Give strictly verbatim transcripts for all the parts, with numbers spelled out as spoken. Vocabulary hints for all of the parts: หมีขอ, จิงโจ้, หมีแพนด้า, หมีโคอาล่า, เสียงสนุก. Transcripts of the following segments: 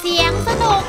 เสียงสนุก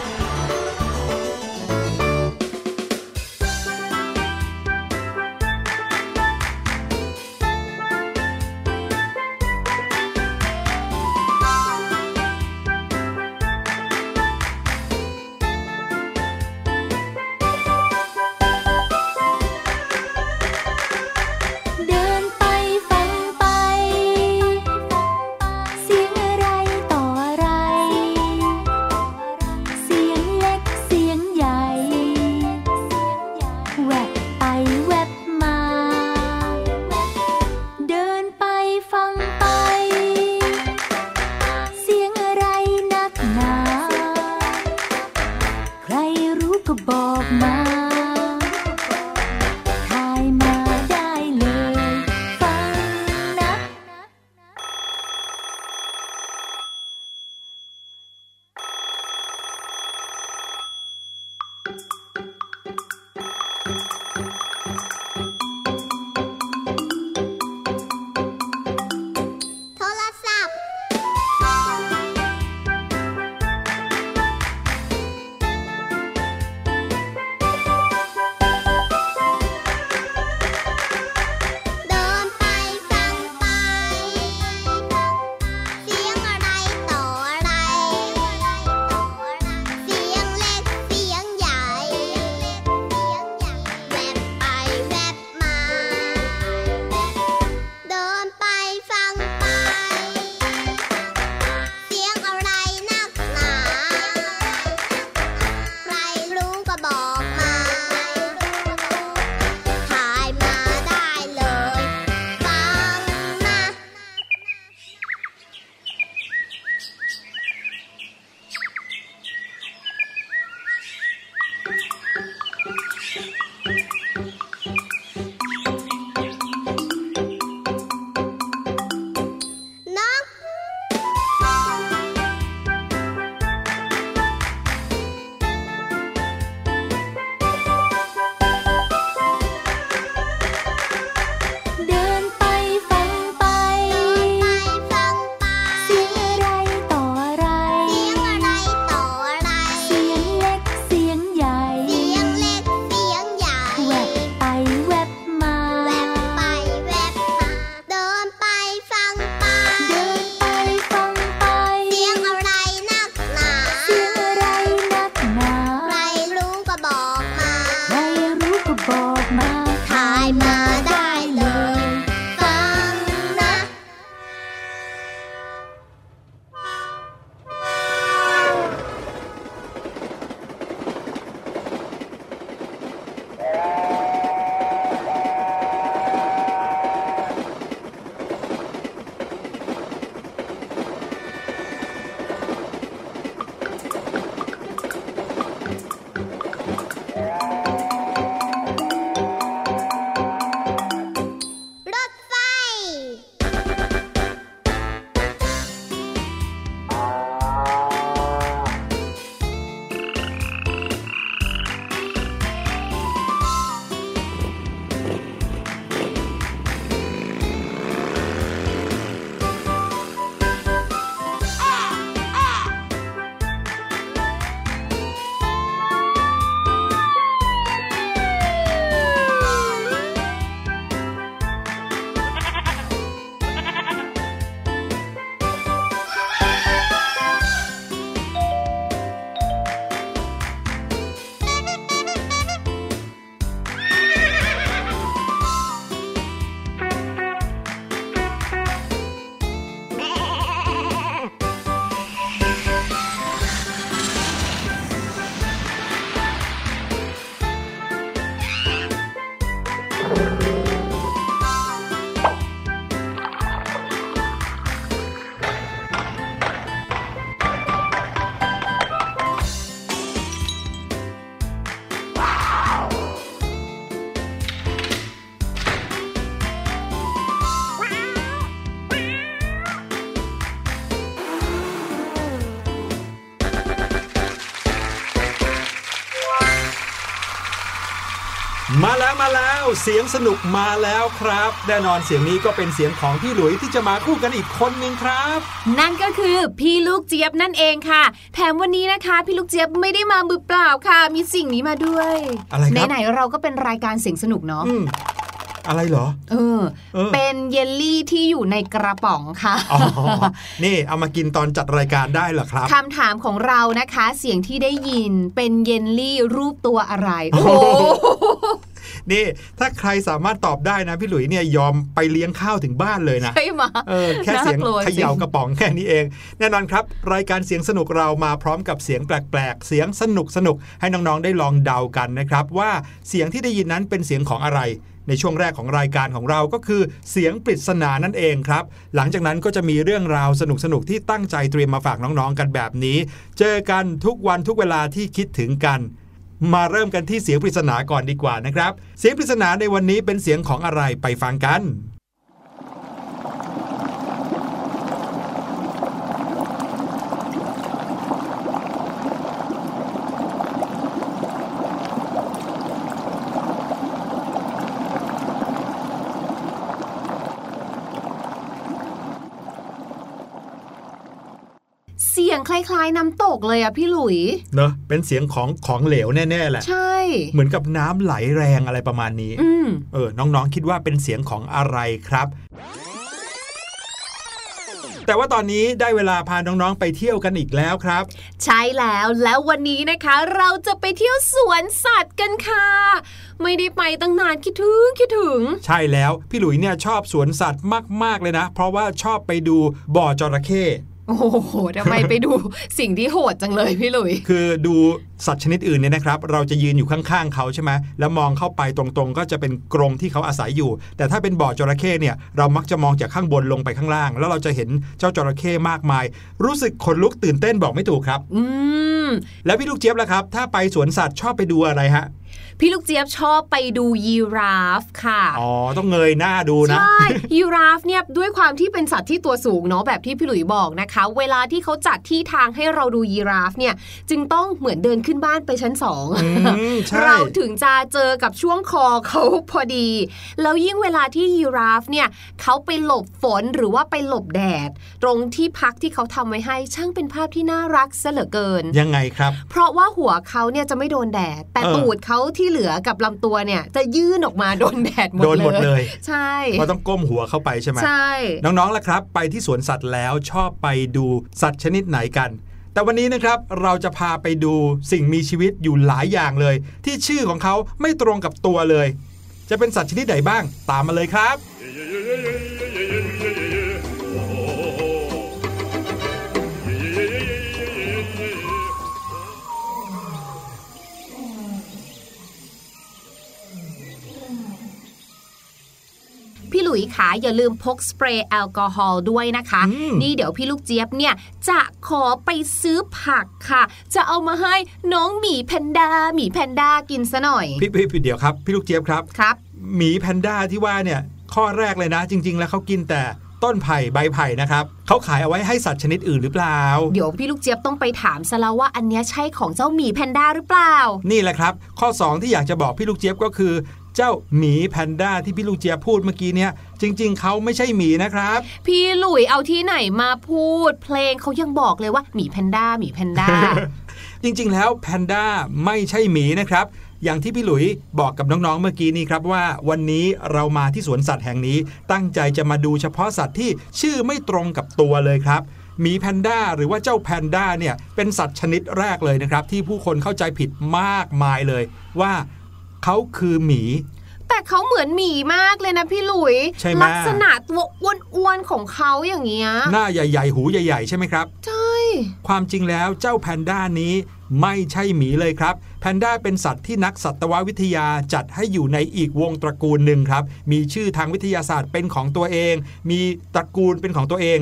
มาแล้วมาแล้วเสียงสนุกมาแล้วครับแน่นอนเสียงนี้ก็เป็นเสียงของพี่หลุยที่จะมาคู่กันอีกคนนึงครับนั่นก็คือพี่ลูกเจี๊ยบนั่นเองค่ะแถมวันนี้นะคะพี่ลูกเจี๊ยบไม่ได้มามือเปล่าค่ะมีสิ่งนี้มาด้วยอะไรครับไหนๆเราก็เป็นรายการเสียงสนุกเนาะอะไรเหรอเออเป็นเยลลี่ที่อยู่ในกระป๋องค่ะอ๋อนี่เอามากินตอนจัดรายการได้เหรอครับคำถามของเรานะคะเสียงที่ได้ยินเป็นเยลลี่รูปตัวอะไรโอ้โหนี่ถ้าใครสามารถตอบได้นะพี่หลุยเนี่ยยอมไปเลี้ยงข้าวถึงบ้านเลยนะใช่ไหมเออแค่เสียงเขย่ากระป๋องแค่นี้เองแน่นอนครับรายการเสียงสนุกเรามาพร้อมกับเสียงแปลกๆเสียงสนุกสนุกให้น้องๆได้ลองเดากันนะครับว่าเสียงที่ได้ยินนั้นเป็นเสียงของอะไรในช่วงแรกของรายการของเราก็คือเสียงปริศนานั่นเองครับหลังจากนั้นก็จะมีเรื่องราวสนุกๆที่ตั้งใจเตรียมมาฝากน้องๆกันแบบนี้เจอกันทุกวันทุกเวลาที่คิดถึงกันมาเริ่มกันที่เสียงปริศนาก่อนดีกว่านะครับเสียงปริศนาในวันนี้เป็นเสียงของอะไรไปฟังกันคล้ายๆน้ำตกเลยอ่ะพี่หลุยเนอะเป็นเสียงของของเหลวแน่ๆแหละใช่เหมือนกับน้ำไหลแรงอะไรประมาณนี้อืมเออน้องๆคิดว่าเป็นเสียงของอะไรครับแต่ว่าตอนนี้ได้เวลาพาน้องๆไปเที่ยวกันอีกแล้วครับใช่แล้วแล้ววันนี้นะคะเราจะไปเที่ยวสวนสัตว์กันค่ะไม่ได้ไปตั้งนานคิดถึงคิดถึงใช่แล้วพี่หลุยเนี่ยชอบสวนสัตว์มากๆเลยนะเพราะว่าชอบไปดูบ่อจระเข้โอ้โหทำไมไปดูสิ่งที่โหดจังเลยพี่หลุยคือดูสัตว์ชนิดอื่นเนี่ยนะครับเราจะยืนอยู่ข้างๆเขาใช่ไหมแล้วมองเข้าไปตรงๆก็จะเป็นกรงที่เขาอาศัยอยู่แต่ถ้าเป็นบ่อจระเข้เนี่ยเรามักจะมองจากข้างบนลงไปข้างล่างแล้วเราจะเห็นเจ้าจระเข้มากมายรู้สึกขนลุกตื่นเต้นบอกไม่ถูกครับอืมแล้วพี่ลูกเจี๊ยบล่ะครับถ้าไปสวนสัตว์ชอบไปดูอะไรฮะพี่ลูกเจี๊ยบชอบไปดูยีราฟค่ะอ๋อต้องเงยหน้าดูนะใช่ยีราฟเนี่ยด้วยความที่เป็นสัตว์ที่ตัวสูงเนาะแบบที่พี่หลุยบอกนะคะเวลาที่เขาจัดที่ทางให้เราดูยีราฟเนี่ยจึงต้องเหมือนเดินขึ้นบ้านไปชั้นสอง เราถึงจะเจอกับช่วงคอเขาพอดีแล้วยิ่งเวลาที่ยีราฟเนี่ยเขาไปหลบฝนหรือว่าไปหลบแดดตรงที่พักที่เขาทำไว้ให้ช่างเป็นภาพที่น่ารักเสเหลือเกินยังไงครับเพราะว่าหัวเขาเนี่ยจะไม่โดนแดดแต่ตูดเขาที่เหลือกับลำตัวเนี่ยจะยื่นออกมาโดนแดดหมดเลยโดนหมดเลยใช่เราต้องก้มหัวเข้าไปใช่ไหมใช่น้องๆล่ะครับไปที่สวนสัตว์แล้วชอบไปดูสัตว์ชนิดไหนกันแต่วันนี้นะครับเราจะพาไปดูสิ่งมีชีวิตอยู่หลายอย่างเลยที่ชื่อของเขาไม่ตรงกับตัวเลยจะเป็นสัตว์ชนิดไหนบ้างตามมาเลยครับพี่หลุยขาอย่าลืมพกสเปรย์แอลกอฮอล์ด้วยนะคะนี่เดี๋ยวพี่ลูกเจี๊ยบเนี่ยจะขอไปซื้อผักค่ะจะเอามาให้น้องหมีแพนด้าหมีแพนด้ากินซะหน่อยพี่พี่เดี๋ยวครับพี่ลูกเจี๊ยบครับครับหมีแพนด้าที่ว่าเนี่ยข้อแรกเลยนะจริงๆแล้วเขากินแต่ต้นไผ่ใบไผ่นะครับเขาขายเอาไว้ให้สัตว์ชนิดอื่นหรือเปล่าเดี๋ยวพี่ลูกเจี๊ยบต้องไปถามซะแล้วว่าอันเนี้ยใช่ของเจ้าหมีแพนด้าหรือเปล่านี่แหละครับข้อสองที่อยากจะบอกพี่ลูกเจี๊ยบก็คือเจ้าหมีแพนด้าที่พี่ลูกเจี๊ยบพูดเมื่อกี้เนี่ยจริงๆเขาไม่ใช่หมีนะครับพี่หลุยเอาที่ไหนมาพูดเพลงเขายังบอกเลยว่าหมีแพนด้าหมีแพนด้า จริงๆแล้วแพนด้าไม่ใช่หมีนะครับอย่างที่พี่หลุยบอกกับน้องๆเมื่อกี้นี้ครับว่าวันนี้เรามาที่สวนสัตว์แห่งนี้ตั้งใจจะมาดูเฉพาะสัตว์ที่ชื่อไม่ตรงกับตัวเลยครับหมีแพนด้าหรือว่าเจ้าแพนด้าเนี่ยเป็นสัตว์ชนิดแรกเลยนะครับที่ผู้คนเข้าใจผิดมากมายเลยว่าเขาคือหมีแต่เขาเหมือนหมีมากเลยนะพี่หลุยลักษณะตัวอ้วนๆของเขาอย่างเงี้ยหน้าใหญ่ๆหูใหญ่ๆใช่ไหมครับใช่ความจริงแล้วเจ้าแพนด้านี้ไม่ใช่หมีเลยครับแพนด้าเป็นสัตว์ที่นักสัตววิทยาจัดให้อยู่ในอีกวงตระกูลหนึ่งครับมีชื่อทางวิทยาศาสตร์เป็นของตัวเองมีตระกูลเป็นของตัวเอง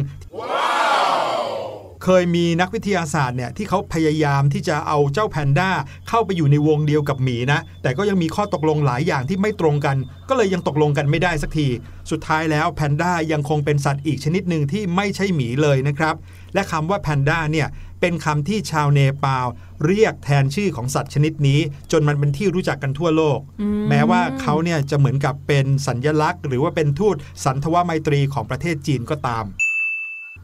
เคยมีนักวิทยาศาสตร์เนี่ยที่เขาพยายามที่จะเอาเจ้าแพนด้าเข้าไปอยู่ในวงเดียวกับหมีนะแต่ก็ยังมีข้อตกลงหลายอย่างที่ไม่ตรงกันก็เลยยังตกลงกันไม่ได้สักทีสุดท้ายแล้วแพนด้ายังคงเป็นสัตว์อีกชนิดหนึ่งที่ไม่ใช่หมีเลยนะครับและคำว่าแพนด้าเนี่ยเป็นคำที่ชาวเนปาลเรียกแทนชื่อของสัตว์ชนิดนี้จนมันเป็นที่รู้จักกันทั่วโลกแม้ว่าเขาเนี่ยจะเหมือนกับเป็นสัญลักษณ์หรือว่าเป็นทูตสันทวไมตรีของประเทศจีนก็ตาม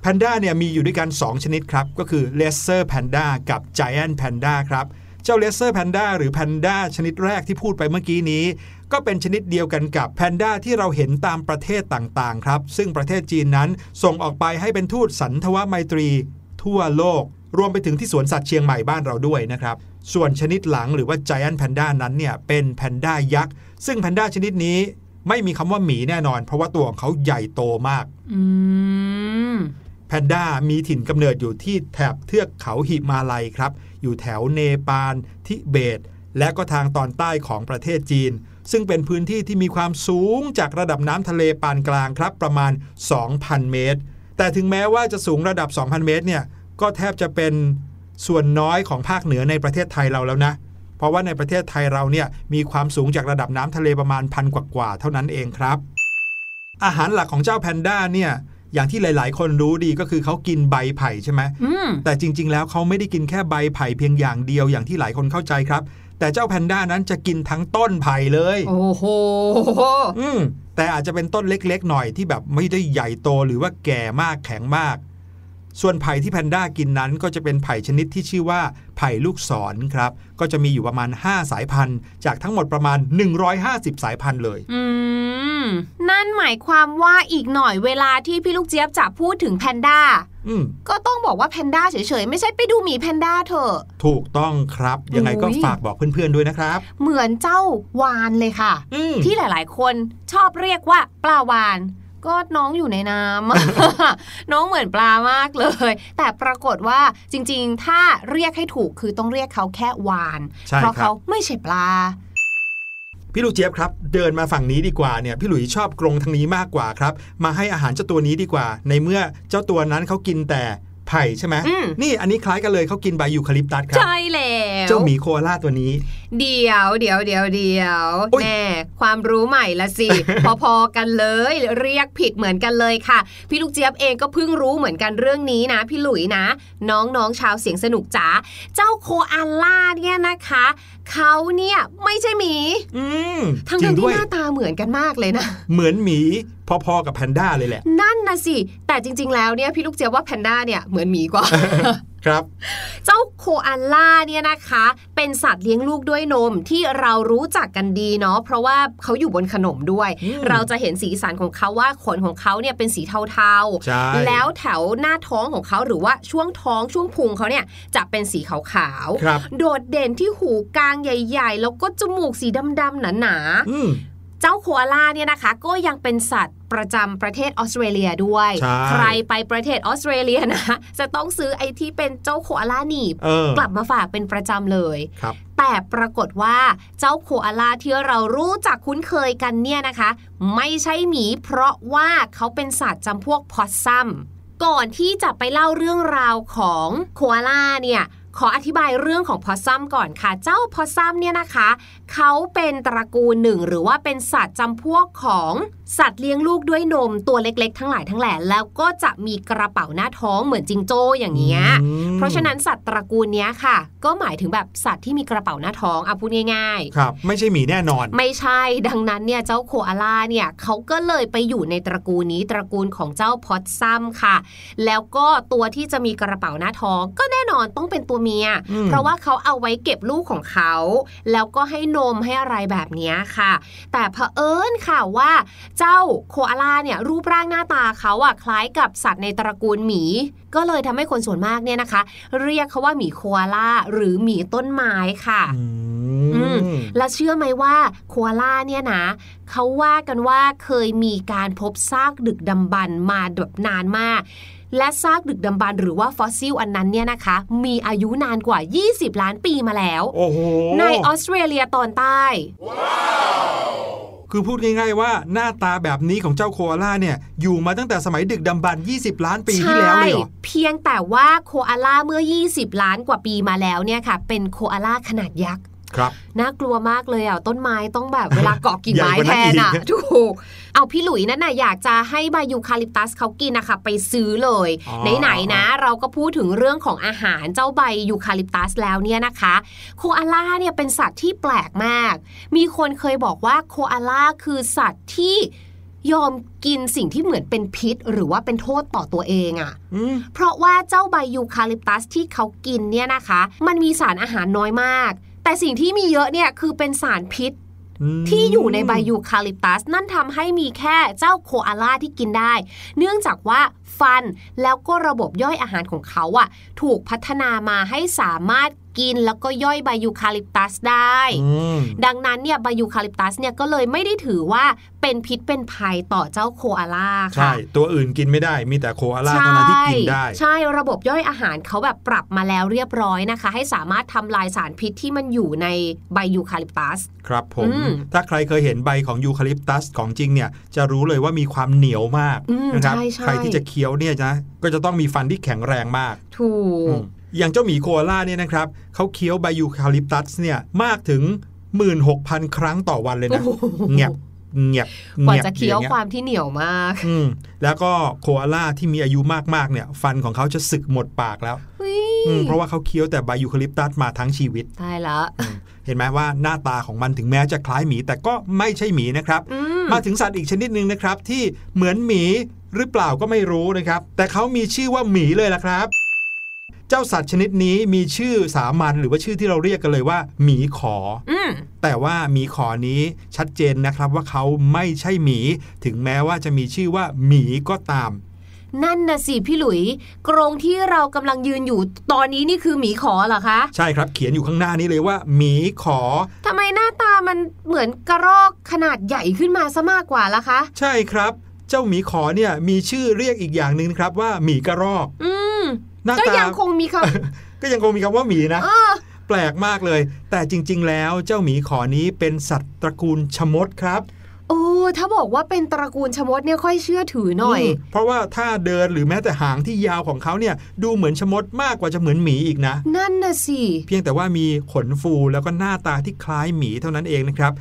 แพนด้าเนี่ยมีอยู่ด้วยกันสองชนิดครับก็คือเลสเซอร์แพนด้ากับไจแอนท์แพนด้าครับเจ้าเลสเซอร์แพนด้าหรือแพนด้าชนิดแรกที่พูดไปเมื่อกี้นี้ก็เป็นชนิดเดียวกันกับแพนด้าที่เราเห็นตามประเทศต่างๆครับซึ่งประเทศจีนนั้นส่งออกไปให้เป็นทูตสันทวไมตรีทั่วโลกรวมไปถึงที่สวนสัตว์เชียงใหม่บ้านเราด้วยนะครับส่วนชนิดหลังหรือว่า Giant Panda นั้นเนี่ยเป็นแพนด้ายักษ์ซึ่งแพนด้าชนิดนี้ไม่มีคำว่าหมีแน่นอนเพราะว่าตัวของเขาใหญ่โตมากแพนด้ามีถิ่นกำเนิดอยู่ที่แถบเทือกเขาหิมาลัยครับอยู่แถวเนปาลทิเบตและก็ทางตอนใต้ของประเทศจีนซึ่งเป็นพื้นที่ที่มีความสูงจากระดับน้ำทะเลปานกลางครับประมาณ สองพัน เมตรแต่ถึงแม้ว่าจะสูงระดับ สองพัน เมตรเนี่ยก็แทบจะเป็นส่วนน้อยของภาคเหนือในประเทศไทยเราแล้วนะเพราะว่าในประเทศไทยเราเนี่ยมีความสูงจากระดับน้ำทะเลประมาณพันกว่าๆเท่านั้นเองครับอาหารหลักของเจ้าแพนด้าเนี่ยอย่างที่หลายๆคนรู้ดีก็คือเขากินใบไผ่ใช่ไหมแต่จริงๆแล้วเขาไม่ได้กินแค่ใบไผ่เพียงอย่างเดียวอย่างที่หลายคนเข้าใจครับแต่เจ้าแพนด้านั้นจะกินทั้งต้นไผ่เลยโอ้โหอืมแต่อาจจะเป็นต้นเล็กๆหน่อยที่แบบไม่ได้ใหญ่โตหรือว่าแก่มากแข็งมากส่วนไผ่ที่แพนด้ากินนั้นก็จะเป็นไผ่ชนิดที่ชื่อว่าไผ่ลูกศรครับก็จะมีอยู่ประมาณห้าสายพันธุ์จากทั้งหมดประมาณหนึ่งร้อยห้าสิบสายพันธุ์เลยอืมนั่นหมายความว่าอีกหน่อยเวลาที่พี่ลูกเจี๊ยบจะพูดถึงแพนด้าก็ต้องบอกว่าแพนด้าเฉยๆไม่ใช่ไปดูหมีแพนด้าเถอะถูกต้องครับยังไงก็ฝากบอกเพื่อนๆด้วยนะครับเหมือนเจ้าวานเลยค่ะที่หลายๆคนชอบเรียกว่าปลาวานก็น้องอยู่ในน้ำ น้องเหมือนปลามากเลยแต่ปรากฏว่าจริงๆถ้าเรียกให้ถูกคือต้องเรียกเขาแค่วานเพราะเขาไม่ใช่ปลาพี่ลูกเจี๊ยบครับเดินมาฝั่งนี้ดีกว่าเนี่ยพี่หลุยชอบกรงทางนี้มากกว่าครับมาให้อาหารเจ้าตัวนี้ดีกว่าในเมื่อเจ้าตัวนั้นเขากินแต่ไผ่ใช่ไหมนี่อันนี้คล้ายกันเลยเขากินใบยูคาลิปตัสครับใช่แล้วเจ้าหมีโคอาล่าตัวนี้เดี๋ยวเดี๋ยวเดี๋ยวเดี๋ยวแน่ความรู้ใหม่ละสิ พอๆกันเลยเรียกผิดเหมือนกันเลยค่ะพี่ลูกเจี๊ยบเองก็เพิ่งรู้เหมือนกันเรื่องนี้นะพี่หลุยนะน้องๆชาวเสียงสนุกจ๋าเจ้าโคอาล่าเนี่ยนะคะเขาเนี่ยไม่ใช่หมีทั้งๆที่หน้าตาเหมือนกันมากเลยนะเหมือนหมีพอๆกับแพนด้าเลยแหละนั่นนะสิแต่จริงๆแล้วเนี่ยพี่ลูกเจี๊ยบว่าแพนด้าเนี่ยเหมือนหมีกว่า ครับเจ้าโคอาล่าเนี่ยนะคะเป็นสัตว์เลี้ยงลูกด้วยนมที่เรารู้จักกันดีเนาะเพราะว่าเขาอยู่บนขนมด้วยเราจะเห็นสีสันของเขาว่าขนของเขาเนี่ยเป็นสีเทาๆแล้วแถวหน้าท้องของเขาหรือว่าช่วงท้องช่วงพุงเขาเนี่ยจะเป็นสีขาวๆโดดเด่นที่หูกลางใหญ่ๆแล้วก็จมูกสีดำๆหนาๆเจ้าโคอาล่าเนี่ยนะคะก็ยังเป็นสัตว์ประจำประเทศออสเตรเลียด้วยใครไปประเทศออสเตรเลียนะจะต้องซื้อไอ้ที่เป็นเจ้าโคอาล่าหนีบกลับมาฝากเป็นประจำเลยแต่ปรากฏว่าเจ้าโคอาล่าที่เรารู้จักคุ้นเคยกันเนี่ยนะคะไม่ใช่หมีเพราะว่าเขาเป็นสัตว์จำพวกพอสซัมก่อนที่จะไปเล่าเรื่องราวของโคอาล่าเนี่ยขออธิบายเรื่องของพอสซัมก่อนค่ะเจ้าพอสซัมเนี่ยนะคะเขาเป็นตระกูลหนึ่งหรือว่าเป็นสัตว์จำพวกของสัตว์เลี้ยงลูกด้วยนมตัวเล็กๆทั้งหลายทั้งแหล่แล้วก็จะมีกระเป๋าหน้าท้องเหมือนจิงโจ้อย่างเงี้ยเพราะฉะนั้นสัตว์ตระกูลเนี้ยค่ะก็หมายถึงแบบสัตว์ที่มีกระเป๋าหน้าท้องเอาพูดง่ายๆครับไม่ใช่หมีแน่นอนไม่ใช่ดังนั้นเนี่ยเจ้าโคอาล่าเนี่ยเขาก็เลยไปอยู่ในตระกูลนี้ตระกูลของเจ้าพอสซัมค่ะแล้วก็ตัวที่จะมีกระเป๋าหน้าท้องก็แน่นอนต้องเป็นตัวเมียเพราะว่าเขาเอาไว้เก็บลูกของเขาแล้วก็ให้นมให้อะไรแบบนี้ค่ะแต่เผอิญค่ะว่าเจ้าโคอาล่าเนี่ยรูปร่างหน้าตาเขาอ่ะคล้ายกับสัตว์ในตระกูลหมีก็เลยทำให้คนส่วนมากเนี่ยนะคะเรียกเขาว่าหมีโคอาล่าหรือหมีต้นไม้ค่ะอืมแล้วเชื่อไหมว่าโคอาล่าเนี่ยนะเขาว่ากันว่าเคยมีการพบซากดึกดำบรรพ์มาแบบนานมากและซากดึกดำบรรพ์หรือว่าฟอสซิลอันนั้นเนี่ยนะคะมีอายุนานกว่ายี่สิบล้านปีมาแล้วในออสเตรเลียตอนใต้ คือพูดง่ายๆว่าหน้าตาแบบนี้ของเจ้าโคอาล่าเนี่ยอยู่มาตั้งแต่สมัยดึกดำบรรพ์ยี่สิบล้านปีที่แล้วเลยเหรอเพียงแต่ว่าโคอาล่าเมื่อยี่สิบล้านกว่าปีมาแล้วเนี่ยค่ะเป็นโคอาล่าขนาดยักษ์ครับน่ากลัวมากเลยอ่ะต้นไม้ต้องแบบเวลาเกาะกิ่งไม้แทนอ่ะถูกเอาพี่หลุยนั่นน่ะอยากจะให้ใบยูคาลิปตัสเขากินนะคะไปซื้อเลยไหนๆนะเราก็พูดถึงเรื่องของอาหารเจ้าใบยูคาลิปตัสแล้วเนี่ยนะคะโคอาล่าเนี่ยเป็นสัตว์ที่แปลกมากมีคนเคยบอกว่าโคอาล่าคือสัตว์ที่ยอมกินสิ่งที่เหมือนเป็นพิษหรือว่าเป็นโทษต่อตัวเองอ่ะเพราะว่าเจ้าใบยูคาลิปตัสที่เขากินเนี่ยนะคะมันมีสารอาหารน้อยมากแต่สิ่งที่มีเยอะเนี่ยคือเป็นสารพิษที่อยู่ในใบยูคาลิปตัสนั่นทำให้มีแค่เจ้าโคอาล่าที่กินได้เนื่องจากว่าฟันแล้วก็ระบบย่อยอาหารของเขาอ่ะถูกพัฒนามาให้สามารถกินแล้วก็ย่อยใบยูคาลิปตัสได้ดังนั้นเนี่ยใบยูคาลิปตัสเนี่ยก็เลยไม่ได้ถือว่าเป็นพิษเป็นภัยต่อเจ้าโคอาล่าค่ะใช่ตัวอื่นกินไม่ได้มีแต่โคอาล่าเท่านั้นที่กินได้ใช่ระบบย่อยอาหารเขาแบบปรับมาแล้วเรียบร้อยนะคะให้สามารถทำลายสารพิษที่มันอยู่ในใบยูคาลิปตัสครับผมถ้าใครเคยเห็นใบของยูคาลิปตัสของจริงเนี่ยจะรู้เลยว่ามีความเหนียวมากนะครับ ใ, ใครที่จะเคี้ยวเนี่ยนะก็จะต้องมีฟันที่แข็งแรงมากถูกอย่างเจ้าหมีโคอาล่าเนี่ยนะครับเขาเคี้ยวใบยูคาลิปตัสเนี่ยมากถึง หนึ่งหมื่นหกพัน ครั้งต่อวันเลยนะเงียบเงียบกว่าจะเคี้ยวความที่เหนียวมากแล้วก็โคอาล่าที่มีอายุมากๆเนี่ยฟันของเขาจะสึกหมดปากแล้วเพราะว่าเขาเคี้ยวแต่ใบยูคาลิปตัสมาทั้งชีวิตใช่แล้วเห็นไหมว่าหน้าตาของมันถึงแม้จะคล้ายหมีแต่ก็ไม่ใช่หมีนะครับมาถึงสัตว์อีกชนิดนึงนะครับที่เหมือนหมีหรือเปล่าก็ไม่รู้นะครับแต่เขามีชื่อว่าหมีเลยล่ะครับเจ้าสัตว์ชนิดนี้มีชื่อสามัญหรือว่าชื่อที่เราเรียกกันเลยว่าหมีขอแต่ว่าหมีขอนี้ชัดเจนนะครับว่าเขาไม่ใช่หมีถึงแม้ว่าจะมีชื่อว่าหมีก็ตามนั่นนะสิพี่หลุยกรงที่เรากำลังยืนอยู่ตอนนี้นี่คือหมีขอเหรอคะใช่ครับเขียนอยู่ข้างหน้านี้เลยว่าหมีขอทำไมหน้าตามันเหมือนกระรอกขนาดใหญ่ขึ้นมาซะมากกว่าล่ะคะใช่ครับเจ้าหมีขอเนี่ยมีชื่อเรียกอีกอย่างนึงครับว่าหมีกระรอกอืมก็ยังคงมีคำ ก็ยังคงมีคำว่าหมีนะแปลกมากเลยแต่จริงๆแล้วเจ้าหมีขอนี้เป็นสัตว์ตระกูลชมดครับโอ้ถ้าบอกว่าเป็นตระกูลชมดเนี่ยค่อยเชื่อถือหน่อยเพราะว่าถ้าเดินหรือแม้แต่หางที่ยาวของเขาเนี่ยดูเหมือนชมดมากกว่าจะเหมือนหมีอีกนะนั่นน่ะสิเพียงแต่ว่ามีขนฟูแล้วก็หน้าตาที่คล้ายหมีเท่านั้นเองนะครับ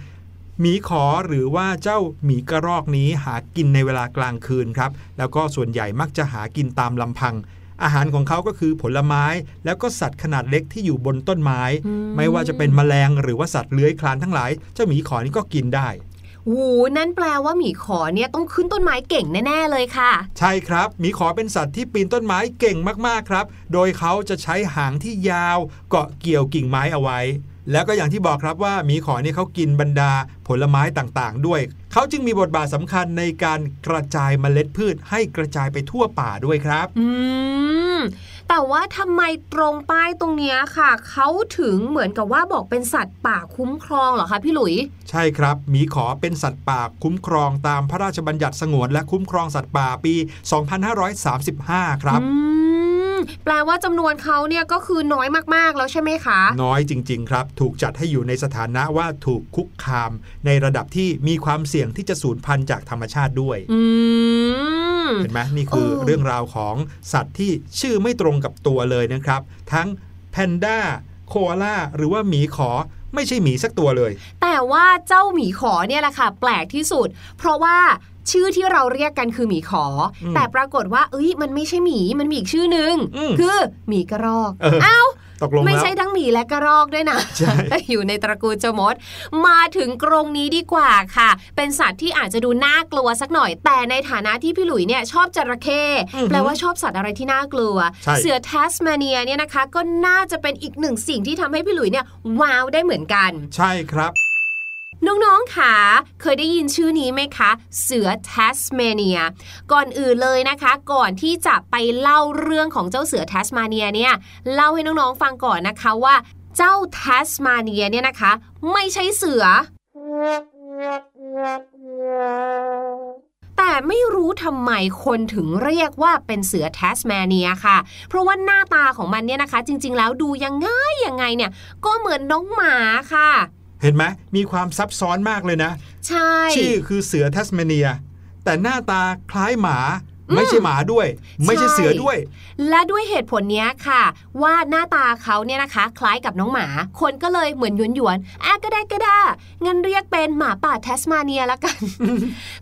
หมีขอหรือว่าเจ้าหมีกระรอกนี้หากินในเวลากลางคืนครับแล้วก็ส่วนใหญ่มักจะหากินตามลำพังอาหารของเขาก็คือผลไม้แล้วก็สัตว์ขนาดเล็กที่อยู่บนต้นไม้ไม่ว่าจะเป็นแมลงหรือว่าสัตว์เลื้อยคลานทั้งหลายเจ้าหมีขอนี่ก็กินได้โอ้นั่นแปลว่าหมีขอเนี่ยต้องขึ้นต้นไม้เก่งแน่ๆเลยค่ะใช่ครับหมีขอเป็นสัตว์ที่ปีนต้นไม้เก่งมากๆครับโดยเขาจะใช้หางที่ยาวเกาะเกี่ยวกิ่งไม้เอาไว้แล้วก็อย่างที่บอกครับว่าหมีขอเนี่ยเขากินบรรดาผลไม้ต่างๆด้วยเขาจึงมีบทบาทสำคัญในการกระจายเมล็ดพืชให้กระจายไปทั่วป่าด้วยครับอืมแต่ว่าทำไมตรงป้ายตรงนี้ค่ะเขาถึงเหมือนกับว่าบอกเป็นสัตว์ป่าคุ้มครองเหรอคะพี่หลุยใช่ครับหมีขอเป็นสัตว์ป่าคุ้มครองตามพระราชบัญญัติสงวนและคุ้มครองสัตว์ป่าปีสองพันห้าร้อยสามสิบห้าครับแปลว่าจำนวนเขาเนี่ยก็คือน้อยมากๆแล้วใช่ไหมคะน้อยจริงๆครับถูกจัดให้อยู่ในสถานะว่าถูกคุกคามในระดับที่มีความเสี่ยงที่จะสูญพันธุ์จากธรรมชาติด้วยเห็นไหมนี่คือเรื่องราวของสัตว์ที่ชื่อไม่ตรงกับตัวเลยนะครับทั้งแพนด้าโคอาล่าหรือว่าหมีขอไม่ใช่หมีสักตัวเลยแต่ว่าเจ้าหมีขอเนี่ยแหละค่ะแปลกที่สุดเพราะว่าชื่อที่เราเรียกกันคือหมีขอแต่ปรากฏว่าเอ้ยมันไม่ใช่หมีมันมีอีกชื่อนึงคือหมีกระรอก เออ เอ้าไม่ใช่ทั้งหมีและกระรอกด้วยนะ อยู่ในตระกูลชมดมาถึงกรงนี้ดีกว่าค่ะเป็นสัตว์ที่อาจจะดูน่ากลัวสักหน่อยแต่ในฐานะที่พี่หลุยเนี่ยชอบจระเข้แปลว่าชอบสัตว์อะไรที่น่ากลัวเสือแทสมาเนียเนี่ยนะคะก็น่าจะเป็นอีกหนึ่งสิ่งที่ทำให้พี่หลุยเนี่ยว้าวได้เหมือนกันใช่ครับน้องๆค่ะเคยได้ยินชื่อนี้ไหมคะเสือแทสเมเนียก่อนอื่นเลยนะคะก่อนที่จะไปเล่าเรื่องของเจ้าเสือแทสมาเนียเนี่ยเล่าให้น้องๆฟังก่อนนะคะว่าเจ้าแทสมาเนียเนี่ยนะคะไม่ใช่เสือแต่ไม่รู้ทำไมคนถึงเรียกว่าเป็นเสือแทสมาเนียค่ะเพราะว่าหน้าตาของมันเนี่ยนะคะจริงๆแล้วดูยังไงยังไงเนี่ยก็เหมือนน้องหมาค่ะเห็นไหมมีความซับซ้อนมากเลยนะ ใช่ชื่อคือเสือแทสเมเนียแต่หน้าตาคล้ายหมาไม่ใช่หมาด้วยไม่ใช่เสือด้วยและด้วยเหตุผลเนี้ยค่ะว่าหน้าตาเขาเนี่ยนะคะคล้ายกับน้องหมาคนก็เลยเหมือนหยวนหยวนอ่ะก็ได้ก็ได้งั้นเรียกเป็นหมาป่าแทสมาเนียละกัน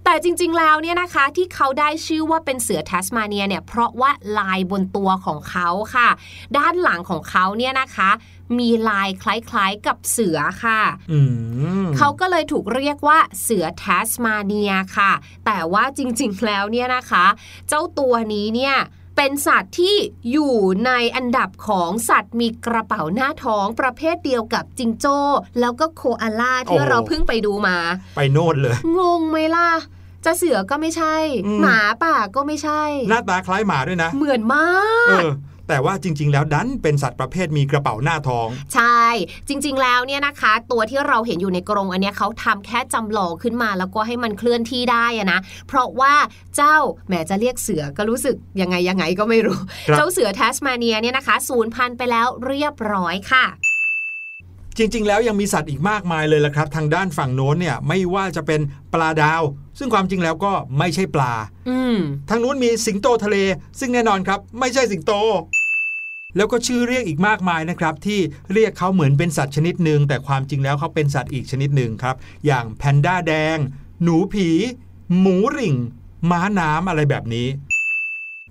แต่จริงๆแล้วเนี่ยนะคะที่เขาได้ชื่อว่าเป็นเสือแทสมาเนียเนี่ยเพราะว่าลายบนตัวของเขาค่ะด้านหลังของเขาเนี่ยนะคะมีลายคล้ายๆกับเสือค่ะเขาก็เลยถูกเรียกว่าเสือแทสมาเนียค่ะแต่ว่าจริงๆแล้วเนี่ยนะคะเจ้าตัวนี้เนี่ยเป็นสัตว์ที่อยู่ในอันดับของสัตว์มีกระเป๋าหน้าท้องประเภทเดียวกับจิงโจ้แล้วก็โคอาล่าที่เราเพิ่งไปดูมาไปโน่นเลยงงไหมล่ะจะเสือก็ไม่ใช่หมาป่าก็ไม่ใช่หน้าตาคล้ายหมาด้วยนะเหมือนมากแต่ว่าจริงๆแล้วดันเป็นสัตว์ประเภทมีกระเป๋าหน้าท้องใช่จริงๆแล้วเนี่ยนะคะตัวที่เราเห็นอยู่ในกรงอันเนี้ยเขาทำแค่จำลองขึ้นมาแล้วก็ให้มันเคลื่อนที่ได้อะนะเพราะว่าเจ้าแหมจะเรียกเสือก็รู้สึกยังไงยังไงก็ไม่รู้เจ้าเสือแทสมาเนียเนี่ยนะคะสูญพันธุ์ไปแล้วเรียบร้อยค่ะจริงๆแล้วยังมีสัตว์อีกมากมายเลยละครับทางด้านฝั่งโน้นเนี่ยไม่ว่าจะเป็นปลาดาวซึ่งความจริงแล้วก็ไม่ใช่ปลาทางนู้นมีสิงโตทะเลซึ่งแน่นอนครับไม่ใช่สิงโตแล้วก็ชื่อเรียกอีกมากมายนะครับที่เรียกเขาเหมือนเป็นสัตว์ชนิดหนึ่งแต่ความจริงแล้วเขาเป็นสัตว์อีกชนิดหนึ่งครับอย่างแพนด้าแดงหนูผีหมูหริ่งม้าน้ำอะไรแบบนี้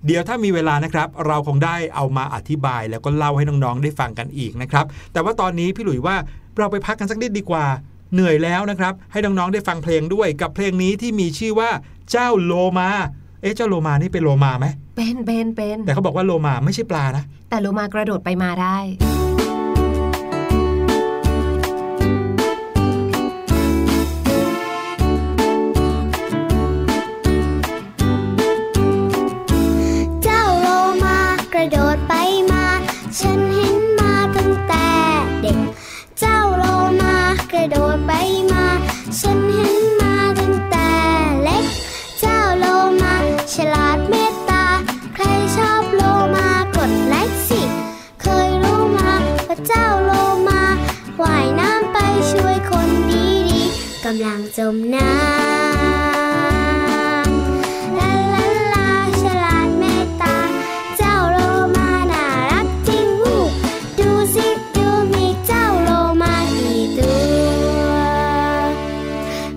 เดี๋ยวถ้ามีเวลานะครับเราคงได้เอามาอธิบายแล้วก็เล่าให้น้องๆได้ฟังกันอีกนะครับแต่ว่าตอนนี้พี่หลุยว่าเราไปพักกันสักนิดดีกว่าเหนื่อยแล้วนะครับให้น้องๆได้ฟังเพลงด้วยกับเพลงนี้ที่มีชื่อว่าเจ้าโลมาเอ๊ะเจ้าโลมานี่เป็นโลมาไหมเป็นเป็นเป็นแต่เขาบอกว่าโลมาไม่ใช่ปลานะแต่โลมากระโดดไปมาได้กำลังจมน้ำลาลาลาฉลาดเมตตาเจ้าโลมาน่ารักจริงหูดูสิดูมีเจ้าโลมากี่ตัว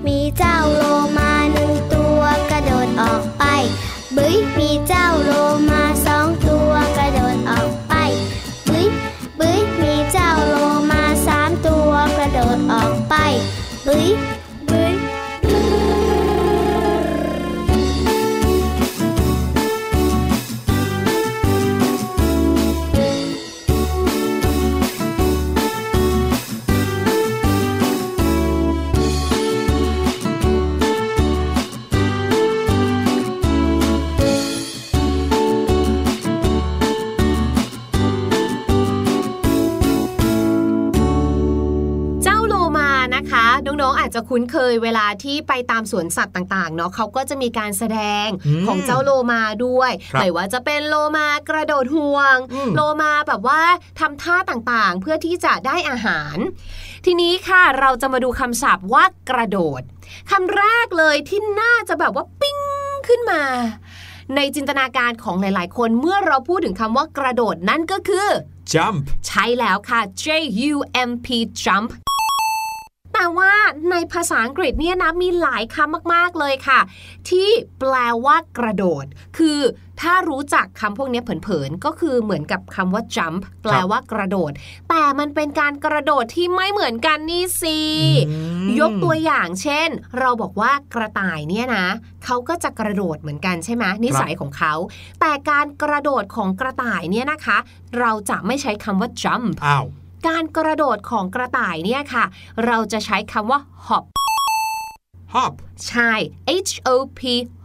มีเจ้าโลมาหนึ่งตัวกระโดดออกไปบึ้ยมีเจ้าโลมาสองตัวกระโดดออกไปบึ้ยบึ้ยมีเจ้าโลมาสามตัวกระโดดออกไปบึ้ยน้องๆอาจจะคุ้นเคยเวลาที่ไปตามสวนสัตว์ต่างๆเนาะเขาก็จะมีการแสดงของเจ้าโลมาด้วยไม่ว่าจะเป็นโลมากระโดดห่วงโลมาแบบว่าทำท่าต่างๆเพื่อที่จะได้อาหารทีนี้ค่ะเราจะมาดูคำศัพท์ว่ากระโดดคำแรกเลยที่น่าจะแบบว่าปิ๊งขึ้นมาในจินตนาการของหลายๆคนเมื่อเราพูดถึงคำว่ากระโดดนั่นก็คือ jump ใช่แล้วค่ะ J-U-M-P jumpแต่ว่าในภาษาอังกฤษเนี่ยนะมีหลายคำมากๆเลยค่ะที่แปลว่ากระโดดคือถ้ารู้จักคำพวกนี้เผินๆก็คือเหมือนกับคำว่า jump แปลว่ากระโดดแต่มันเป็นการกระโดดที่ไม่เหมือนกันนี่สิยกตัวอย่างเช่นเราบอกว่ากระต่ายเนี่ยนะเขาก็จะกระโดดเหมือนกันใช่ไหมนิสัยของเขาแต่การกระโดดของกระต่ายเนี่ยนะคะเราจะไม่ใช้คำว่า jump อ้าวการกระโดดของกระต่ายเนี่ยค่ะเราจะใช้คำว่า hop hop ใช่ h o p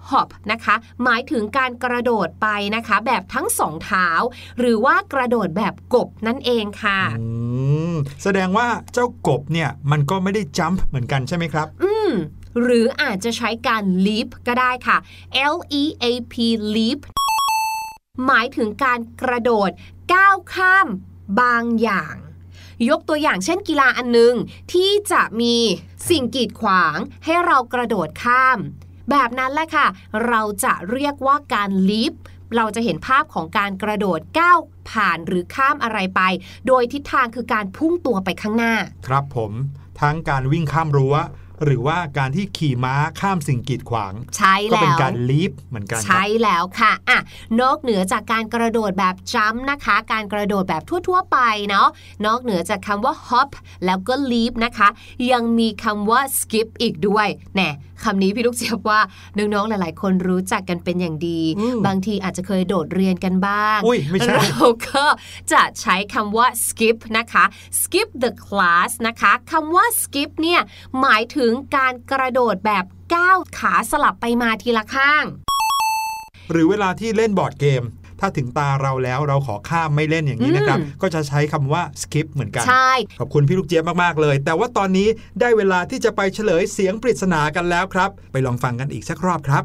hop นะคะหมายถึงการกระโดดไปนะคะแบบทั้งสองเท้าหรือว่ากระโดดแบบกบนั่นเองค่ะแสดงว่าเจ้ากบเนี่ยมันก็ไม่ได้ jump เหมือนกันใช่ไหมครับอืมหรืออาจจะใช้การ leap ก็ได้ค่ะ l e a p leap หมายถึงการกระโดดก้าวข้ามบางอย่าง ยกตัวอย่างเช่นกีฬาอันนึงที่จะมีสิ่งกีดขวางให้เรากระโดดข้ามแบบนั้นแหละค่ะเราจะเรียกว่าการลีฟเราจะเห็นภาพของการกระโดดก้าวผ่านหรือข้ามอะไรไปโดยทิศทางคือการพุ่งตัวไปข้างหน้าครับผมทั้งการวิ่งข้ามรั้วหรือว่าการที่ขี่ม้าข้ามสิ่งกีดขวางใช่แล้วก็เป็นการลีฟเหมือนกันใช่แล้วค่ะอ่ะนอกเหนือจากการกระโดดแบบจัมป์นะคะการกระโดดแบบทั่วๆไปเนาะนอกเหนือจากคำว่าฮอปแล้วก็ลีฟนะคะยังมีคำว่าสกิปอีกด้วยแน่คำนี้พี่ลูกเจี๊ยบว่าน้องๆหลายๆคนรู้จักกันเป็นอย่างดีบางทีอาจจะเคยโดดเรียนกันบ้างเราก็จะใช้คำว่า skip นะคะ skip the class นะคะคำว่า skip เนี่ยหมายถึงการกระโดดแบบก้าวขาสลับไปมาทีละข้างหรือเวลาที่เล่นบอร์ดเกมถ้าถึงตาเราแล้วเราขอข้ามไม่เล่นอย่างนี้นะครับก็จะใช้คำว่า skip เหมือนกันใช่ขอบคุณพี่ลูกเจี๊ยบมากๆเลยแต่ว่าตอนนี้ได้เวลาที่จะไปเฉลยเสียงปริศนากันแล้วครับไปลองฟังกันอีกสักรอบครับ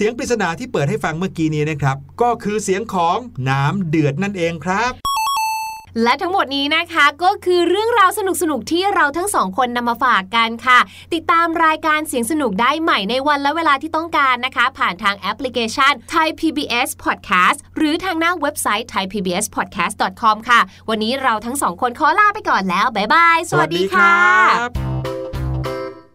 เสียงปริศนาที่เปิดให้ฟังเมื่อกี้นี้นะครับก็คือเสียงของน้ำเดือดนั่นเองครับและทั้งหมดนี้นะคะก็คือเรื่องราวสนุกๆที่เราทั้งสองคนนำมาฝากกันค่ะติดตามรายการเสียงสนุกได้ใหม่ในวันและเวลาที่ต้องการนะคะผ่านทางแอปพลิเคชัน Thai พี บี เอส Podcast หรือทางหน้าเว็บไซต์ ไทย พี บี เอส พอดแคสต์ ดอท คอม ค่ะวันนี้เราทั้งสองคนขอลาไปก่อนแล้วบ๊ายบายสวัสดีค่ะ